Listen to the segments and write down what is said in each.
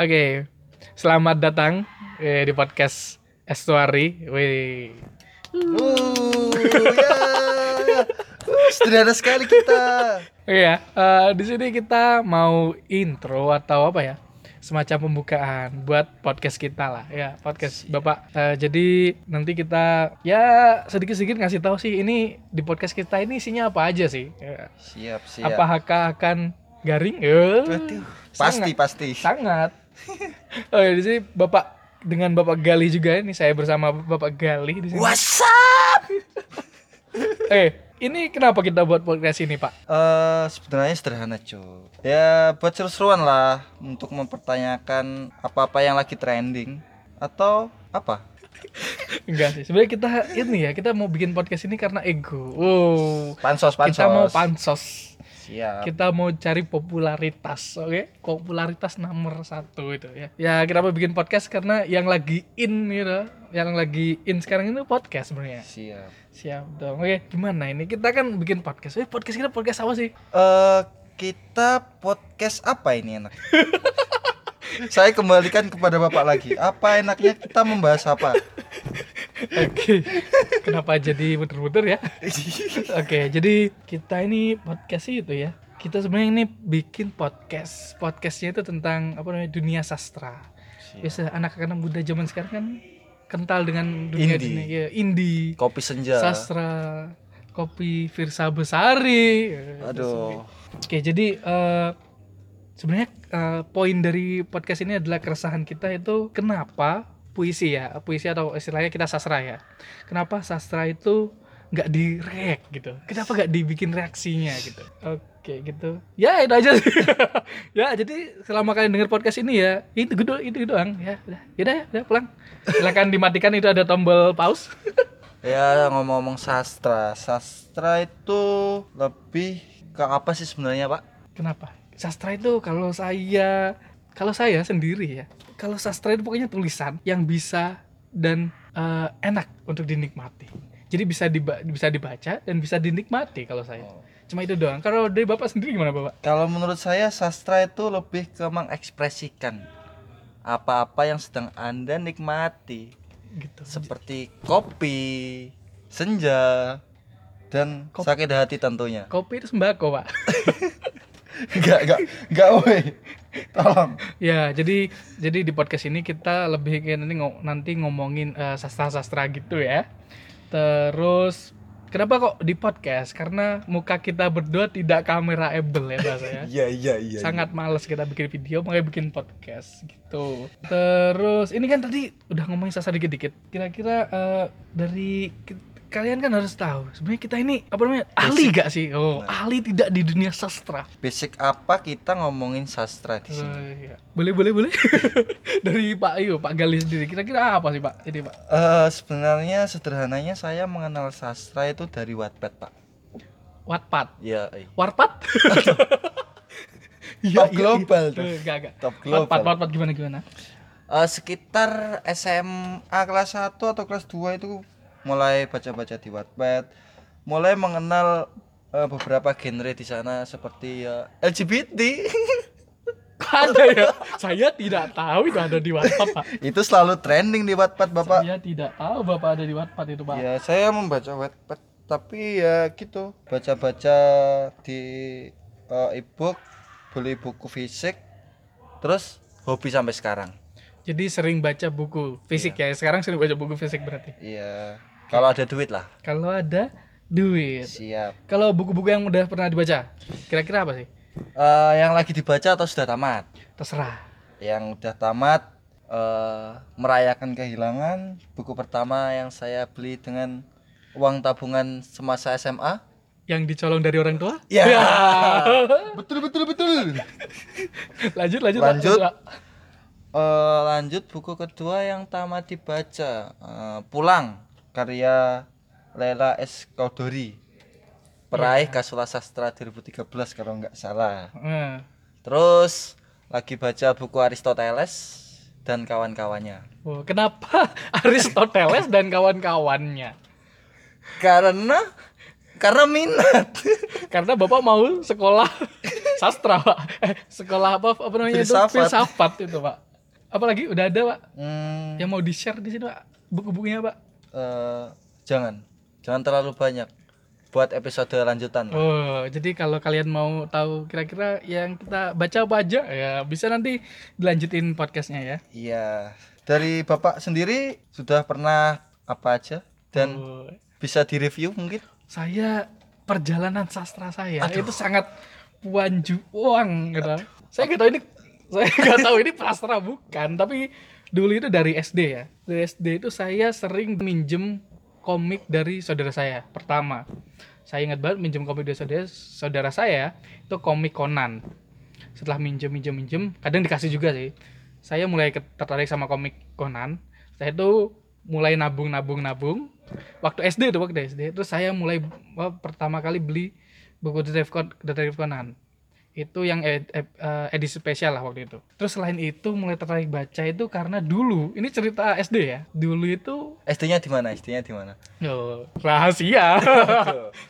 Oke, selamat datang di podcast Estuary. Wih, sederhana sekali kita. Iya, di sini kita mau intro atau apa ya? Semacam pembukaan buat podcast kita lah, ya podcast Bapak. Jadi nanti kita ya sedikit-sedikit ngasih tahu sih ini di podcast kita ini isinya apa aja sih. Siap. Apa akan garing? Pasti sangat. Oh ya, di sini Bapak dengan Bapak Galih juga ini saya bersama Bapak Galih di sini. What's up? Ini kenapa kita buat podcast ini, Pak? Sebenarnya sederhana, cuy. Ya, buat seru-seruan lah, untuk mempertanyakan apa-apa yang lagi trending atau apa? Enggak sih. Sebenarnya kita ini ya, kita mau bikin podcast ini karena ego. Wow. Pansos. Kita mau pansos. Siap. Kita mau cari popularitas, oke? Popularitas nomor 1 itu ya. Ya, kenapa bikin podcast? Karena yang lagi in gitu. Yang lagi in sekarang ini podcast sebenarnya. Siap dong. Oke, gimana ini? Kita kan bikin podcast. Podcast kita podcast apa sih? Kita podcast apa ini enak? Saya kembalikan kepada Bapak lagi. Apa enaknya kita membahas apa? Oke. Kenapa jadi muter-muter ya? Oke, jadi kita ini podcast itu ya. Kita sebenarnya ini bikin podcast. Podcastnya itu tentang apa namanya? Dunia sastra. Biasa anak-anak muda zaman sekarang kan kental dengan dunia indie. Ya, indie, kopi senja, sastra, kopi Firsa Besari. Aduh. Oke, jadi sebenarnya poin dari podcast ini adalah keresahan kita itu kenapa puisi atau istilahnya kita sastra ya. Kenapa sastra itu nggak direk gitu? Kenapa nggak dibikin reaksinya gitu? Oke gitu. Ya itu aja sih. Ya jadi selama kalian denger podcast ini ya itu doang ya. Udah pulang. Silakan dimatikan, itu ada tombol pause. Ya ngomong-ngomong sastra itu lebih ke apa sih sebenarnya, Pak? Kenapa? Sastra itu kalau saya sendiri ya. Kalau sastra itu pokoknya tulisan yang bisa dan enak untuk dinikmati. Jadi bisa dibaca dan bisa dinikmati kalau saya. Cuma itu doang. Kalau dari Bapak sendiri gimana, Bapak? Kalau menurut saya sastra itu lebih ke mengekspresikan apa-apa yang sedang Anda nikmati. Gitu. Seperti kopi, senja, dan sakit hati tentunya. Kopi itu sembako, Pak. Enggak woi. Tolong. Ya, jadi di podcast ini kita lebih kayak nanti ngomongin sastra-sastra gitu ya. Terus kenapa kok di podcast? Karena muka kita berdua tidak kameraable ya bahasanya. Iya. Sangat malas kita bikin video, makanya bikin podcast gitu. Terus ini kan tadi udah ngomongin sastra dikit-dikit. Kira-kira dari kalian kan harus tahu sebenarnya kita ini apa namanya? Basic. Ahli gak sih? Oh, nah. Ahli tidak di dunia sastra. Basic apa kita ngomongin sastra di sini? Iya. Boleh. Dari Pak Galih sendiri, kira-kira apa sih, Pak? Ini, Pak. Sebenarnya sederhananya saya mengenal sastra itu dari Wattpad, Pak. Wattpad? Iya. Wattpad? Top global tuh. Enggak. Top global. Wattpad gimana? Sekitar SMA kelas 1 atau kelas 2 itu mulai baca-baca di Wattpad, mulai mengenal beberapa genre di sana seperti LGBT. Ada ya? Saya tidak tahu itu ada di Wattpad, Pak. Itu selalu trending di Wattpad, Bapak. Saya tidak tahu Bapak ada di Wattpad itu, Pak. Ya, saya membaca Wattpad, tapi ya gitu, baca-baca di e-book, beli buku fisik, terus hobi sampai sekarang. Jadi sering baca buku fisik ya. Sekarang sering baca buku fisik berarti. Iya. Kalau ada duit lah. Kalau ada duit. Siap. Kalau buku-buku yang udah pernah dibaca, kira-kira apa sih? Yang lagi dibaca atau sudah tamat? Terserah. Yang udah tamat, Merayakan Kehilangan, buku pertama yang saya beli dengan uang tabungan semasa SMA. Yang dicolong dari orang tua? Iya. Ya. Betul. Lanjut. Lanjut buku kedua yang tamat dibaca, Pulang karya Lela S. Kaudhuri, peraih Kasula Sastra 2013 kalau nggak salah. Terus lagi baca buku Aristoteles dan kawan-kawannya. Oh, kenapa Aristoteles dan kawan-kawannya? Karena minat. Karena Bapak mau sekolah sastra, Pak. Sekolah apa namanya filsafat itu, Pak. Apalagi udah ada, Pak? Yang mau di-share di sini, Pak? Buku-bukunya, Pak? Jangan terlalu banyak. Buat episode lanjutan. Oh, jadi kalau kalian mau tahu kira-kira yang kita baca apa aja, ya bisa nanti dilanjutin podcastnya ya. Iya. Dari Bapak sendiri sudah pernah apa aja dan bisa direview mungkin? Saya perjalanan sastra saya itu sangat puanjuang gitu. Saya nggak tahu ini prasastra bukan, tapi dulu itu dari SD ya. Dari SD itu saya sering minjem komik dari saudara saya. Pertama, saya ingat banget minjem komik dari saudara saya itu komik Conan. Setelah minjem, kadang dikasih juga sih. Saya mulai tertarik sama komik Conan. Saya itu mulai nabung. Waktu SD. Terus saya mulai pertama kali beli buku Detective Conan. Itu yang edisi spesial lah waktu itu. Terus selain itu mulai tertarik baca itu karena dulu, ini cerita SD ya. Dulu itu SD-nya di mana? Oh, rahasia.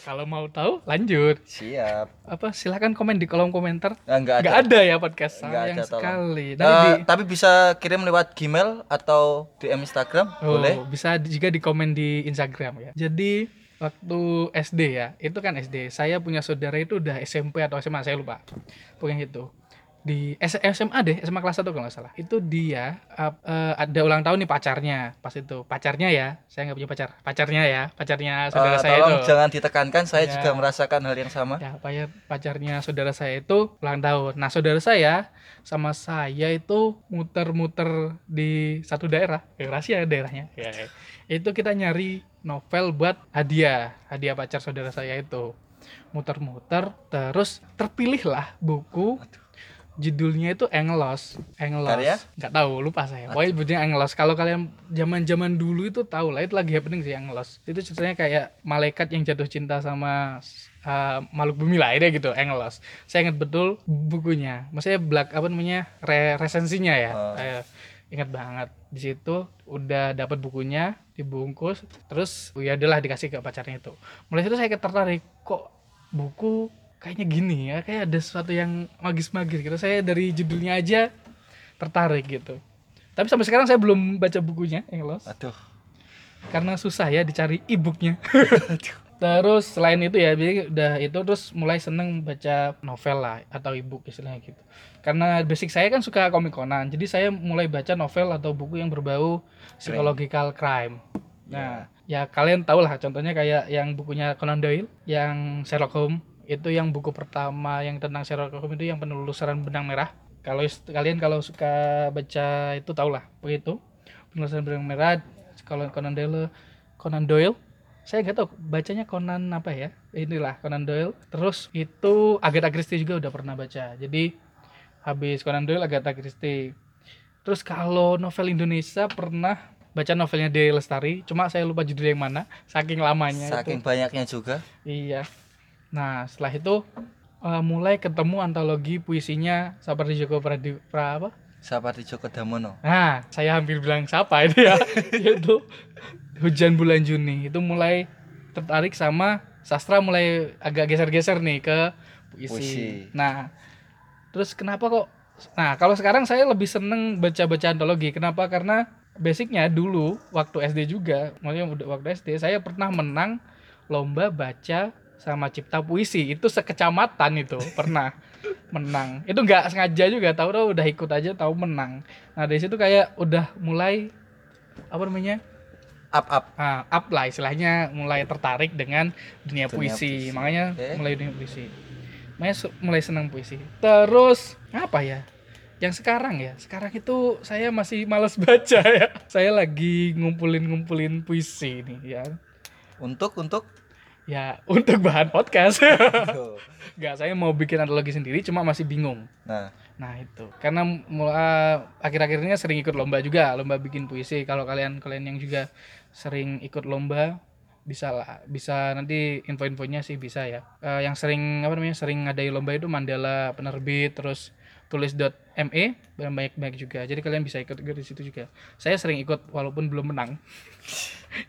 Kalau mau tahu lanjut. Siap. Silakan komen di kolom komentar. Enggak ada ya podcast. Sayang sekali. Tapi bisa kirim lewat Gmail atau DM Instagram, boleh. Bisa juga di komen di Instagram ya. Jadi waktu SD ya, itu kan SD. Saya punya saudara itu udah SMP atau SMA, saya lupa. Pokoknya gitu. Di SMA deh, SMA kelas 1 kalau nggak salah. Itu dia ada ulang tahun nih pacarnya. Pas itu, pacarnya ya. Saya nggak punya pacar. Pacarnya saudara saya itu. Jangan ditekankan, saya juga merasakan hal yang sama. Ya, pacarnya saudara saya itu ulang tahun. Nah, saudara saya sama saya itu muter-muter di satu daerah. Rahasia daerahnya. Ya. Itu kita nyari novel buat hadiah pacar saudara saya itu. Muter-muter, terus terpilihlah buku. Judulnya itu Angelos. Karya? Gak tahu, lupa saya. Pokoknya judulnya Angelos. Kalau kalian zaman-zaman dulu itu tahu lah, itu lagi happening sih Angelos. Itu ceritanya kayak malaikat yang jatuh cinta sama makhluk bumi lah, ini gitu, Angelos. Saya ingat betul bukunya. Maksudnya resensinya ya. Saya ingat banget. Di situ udah dapat bukunya, dibungkus, terus ya udahlah dikasih ke pacarnya itu. Mulai situ saya tertarik, kok buku kayaknya gini ya, kayak ada sesuatu yang magis-magis gitu. Saya dari judulnya aja tertarik gitu. Tapi sampai sekarang saya belum baca bukunya, Angelos. Aduh. Karena susah ya dicari e-booknya. Terus selain itu ya, udah itu terus mulai seneng baca novel lah atau e-book istilahnya gitu. Karena basic saya kan suka komik Conan, jadi saya mulai baca novel atau buku yang berbau psychological crime. Nah, ya kalian tahu lah, contohnya kayak yang bukunya Conan Doyle, yang Sherlock Holmes. Itu yang buku pertama yang tentang Sherlock Holmes itu yang Penelusuran Benang Merah. Kalau kalian kalau suka baca itu tahulah begitu. Penelusuran Benang Merah, kalau Conan Doyle. Saya enggak tahu bacanya Conan apa ya. Inilah Conan Doyle. Terus itu Agatha Christie juga udah pernah baca. Jadi habis Conan Doyle Agatha Christie. Terus kalau novel Indonesia pernah baca novelnya Dee Lestari, cuma saya lupa judul yang mana, saking lamanya itu. Saking banyaknya juga. Iya. Nah, setelah itu mulai ketemu antologi puisinya Sapardi Djoko Damono. Nah, saya hampir bilang Sapa itu ya. Itu Hujan Bulan Juni. Itu mulai tertarik sama sastra, mulai agak geser-geser nih ke puisi. Nah, terus kenapa kok? Nah, kalau sekarang saya lebih seneng baca-baca antologi. Kenapa? Karena basicnya dulu waktu SD juga, maksudnya waktu SD saya pernah menang lomba baca sama cipta puisi, itu sekecamatan itu pernah menang. Itu nggak sengaja juga, tahu udah ikut aja, tahu menang. Nah dari situ kayak udah mulai up lah istilahnya, mulai tertarik dengan dunia puisi. Makanya mulai dunia puisi, mulai senang puisi. Terus apa ya yang sekarang itu saya masih malas baca ya. Saya lagi ngumpulin puisi nih ya, untuk ya, untuk bahan podcast. Enggak, saya mau bikin antologi sendiri, cuma masih bingung. Nah itu. Karena akhir-akhir ini sering ikut lomba juga, lomba bikin puisi. Kalau kalian yang juga sering ikut lomba, bisa nanti info-infonya sih bisa ya. Yang sering sering ngadain lomba itu Mandala Penerbit, terus tulis.me, banyak-banyak juga. Jadi kalian bisa ikut di situ juga. Saya sering ikut walaupun belum menang.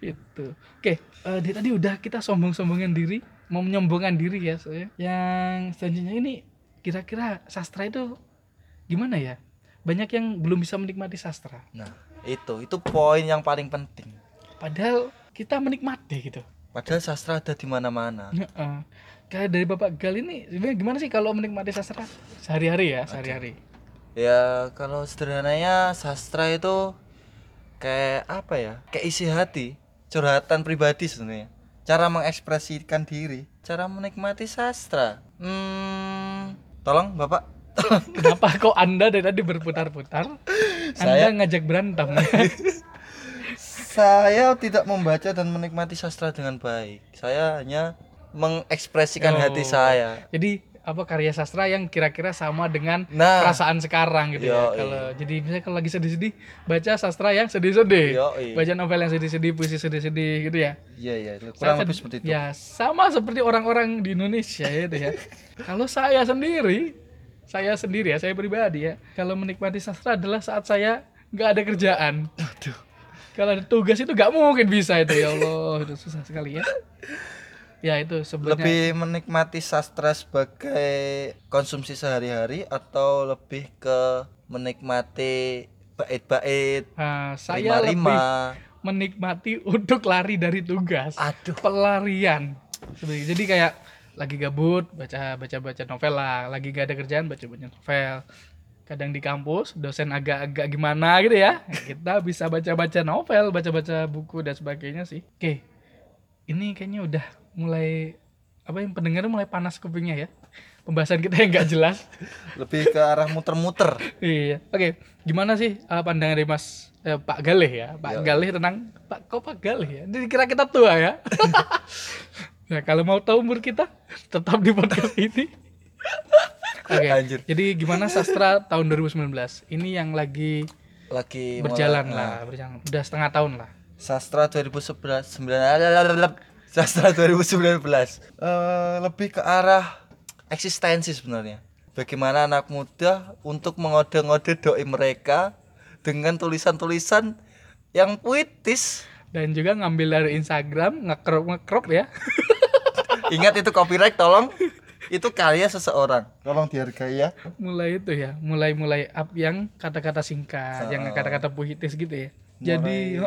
Itu. Oke, dari tadi udah kita sombong-sombongan diri, mau menyombongkan diri ya soalnya. Yang selanjutnya ini kira-kira sastra itu gimana ya? banyak yang belum bisa menikmati sastra. Nah, itu poin yang paling penting. Padahal kita menikmati gitu. Padahal sastra ada di mana-mana. Heeh. Kayak dari Bapak Gal ini gimana sih kalau menikmati sastra sehari-hari ya, sehari-hari? Ya, kalau sederhananya sastra itu kayak apa ya? Kayak isi hati, curhatan pribadi sebenarnya. Cara mengekspresikan diri, cara menikmati sastra. Tolong Bapak. Kenapa kok Anda dari tadi berputar-putar? Saya ngajak berantem. Saya tidak membaca dan menikmati sastra dengan baik. Saya hanya mengekspresikan hati saya. Jadi apa karya sastra yang kira-kira sama dengan perasaan sekarang gitu ya. Kalau jadi misalnya kalau lagi sedih-sedih baca sastra yang sedih-sedih. Baca novel yang sedih-sedih, puisi sedih-sedih gitu ya. Iya, kurang lebih seperti itu. Ya, sama seperti orang-orang di Indonesia gitu ya. Kalau saya sendiri ya, saya pribadi ya. Kalau menikmati sastra adalah saat saya enggak ada kerjaan. Aduh. Kalau ada tugas itu enggak mungkin bisa itu ya Allah, itu susah sekali ya. Ya itu sebenarnya lebih menikmati sastra sebagai konsumsi sehari-hari atau lebih ke menikmati bait-bait. Saya lebih menikmati untuk lari dari tugas. Aduh, pelarian. Jadi kayak lagi gabut baca novel lah, lagi gak ada kerjaan baca novel. Kadang di kampus dosen agak-agak gimana gitu ya. Kita bisa baca-baca novel, baca-baca buku dan sebagainya sih. Oke. Ini kayaknya udah mulai pendengar mulai panas kupingnya ya. Pembahasan kita yang enggak jelas, lebih ke arah muter-muter. Iya. Oke, gimana sih pandangan dari Mas Pak Galih ya? Pak Galih tenang. Pak Galih ya. Dikira kita tua ya. Ya kalau mau tahu umur kita tetap di podcast ini. Oke. Anjir. Jadi gimana sastra tahun 2019? Ini yang lagi berjalan lah, berjalan. Udah setengah tahun lah. Sastra 2019 Sastra 2019 lebih ke arah eksistensi sebenarnya. Bagaimana anak muda untuk mengode-ngode doi mereka dengan tulisan-tulisan yang puitis dan juga ngambil dari Instagram, ngekrop ya. Ingat itu copyright, tolong. Itu karya seseorang, tolong dihargai ya. Mulai itu ya, mulai up yang kata-kata singkat, yang kata-kata puitis gitu ya. Jadi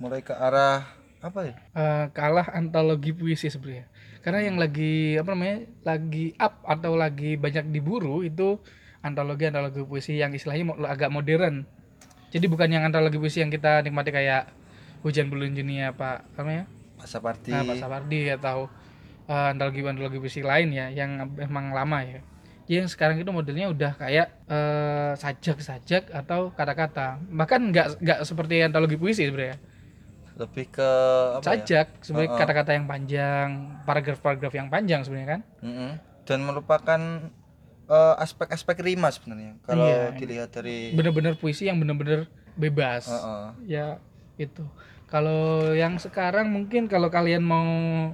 mulai ke arah apa ya? Kalah antologi puisi sebenarnya. Karena yang lagi lagi up atau lagi banyak diburu itu antologi puisi yang istilahnya agak modern. Jadi bukan yang antologi puisi yang kita nikmati kayak Hujan Bulan Juni apa namanya? Sapardi. Nah, Sapardi atau antologi puisi lain ya yang memang lama ya. Yang sekarang itu modelnya udah kayak sajak atau kata-kata, bahkan nggak seperti antologi puisi sebenarnya, lebih ke apa sajak ya? Sebenarnya kata-kata yang panjang, paragraf-paragraf yang panjang sebenarnya kan, dan merupakan aspek-aspek rima sebenarnya kalau dilihat dari benar-benar puisi yang benar-benar bebas. Ya itu kalau yang sekarang mungkin kalau kalian mau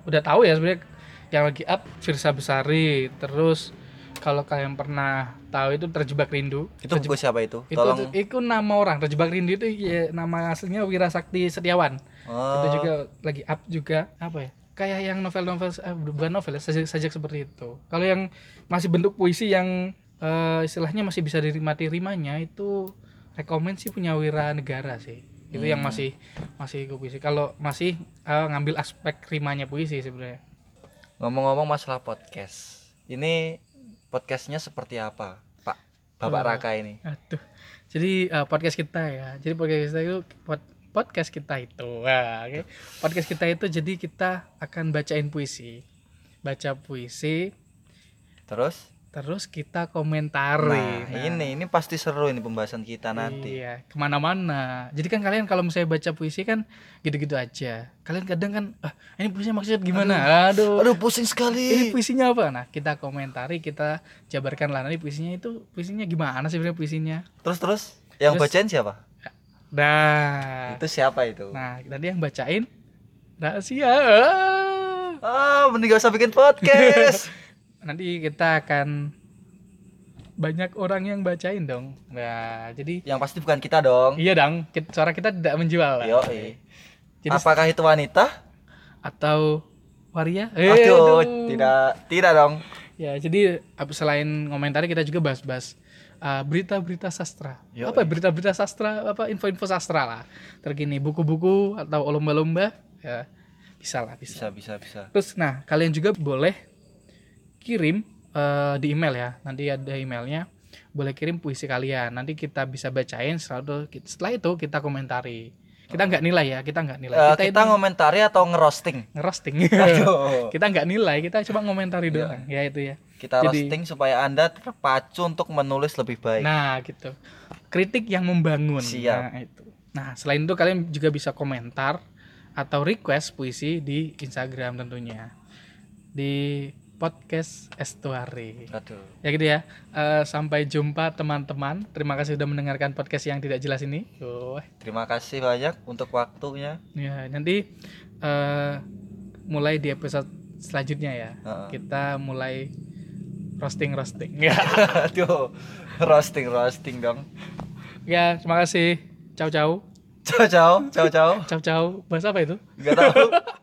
udah tahu ya sebenarnya yang lagi up Firsa Besari, terus kalau kalian pernah tahu itu Terjebak Rindu. Itu buku siapa itu? Tolong. Itu nama orang. Terjebak Rindu itu ya, nama aslinya Wirasakti Setiawan. Itu juga lagi up juga. Apa ya? Kayak yang novel-novel bukan novel, sajak seperti itu. Kalau yang masih bentuk puisi yang istilahnya masih bisa dinikmati rimanya itu rekomend sih punya Wira Negara sih. Itu yang masih ke puisi. Kalau masih ngambil aspek rimanya puisi sebenarnya. Ngomong-ngomong masalah podcast. Ini podcastnya seperti apa, Pak? Bapak Raka ini. Aduh. Jadi podcast kita ya. Jadi podcast kita itu. Wah, oke. Okay. Podcast kita itu jadi kita akan bacain puisi. Baca puisi. Terus kita komentari. Nah, ini pasti seru ini pembahasan kita nanti. Iya, kemana-mana. Jadi kan kalian kalau misalnya baca puisi kan gitu-gitu aja. Kalian kadang kan, ini puisinya maksudnya gimana? Aduh, pusing sekali. Ini puisinya apa? Nah, kita komentari, kita jabarkan lah nanti puisinya gimana sih sebenarnya puisinya. Terus yang bacain siapa? Nah, itu siapa itu? Nah, tadi yang bacain rahasia. Mending gak usah bikin podcast. Nanti kita akan banyak orang yang bacain dong. Nah, jadi yang pasti bukan kita dong. Iya dong, suara kita tidak menjual lah. Yoi. Jadi, apakah itu wanita atau waria? Aduh, tidak dong. Ya, jadi selain komentari kita juga bahas-bahas berita-berita sastra. Yo, apa berita-berita sastra, apa info-info sastra lah. Terkini buku-buku atau lomba-lomba ya. Bisa lah, bisa. Terus nah, kalian juga boleh kirim di email ya. Nanti ada emailnya. Boleh kirim puisi kalian. Nanti kita bisa bacain setelah itu kita komentari. Kita enggak nilai ya, kita ngomentari atau ngerosting? Ngerosting. Kita enggak nilai, kita cuma ngomentari doang. Ya itu ya. Kita roasting supaya Anda terpacu untuk menulis lebih baik. Nah, gitu. Kritik yang membangun. Siap. Nah, itu. Nah, selain itu kalian juga bisa komentar atau request puisi di Instagram tentunya. Di podcast Estuary. Aduh. Ya gitu ya. Sampai jumpa teman-teman. Terima kasih sudah mendengarkan podcast yang tidak jelas ini. Terima kasih banyak untuk waktunya. Ya, nanti mulai di episode selanjutnya ya. Kita mulai roasting. Aduh, roasting dong. Ya, terima kasih. Ciao. Bahasa apa itu? Enggak tahu.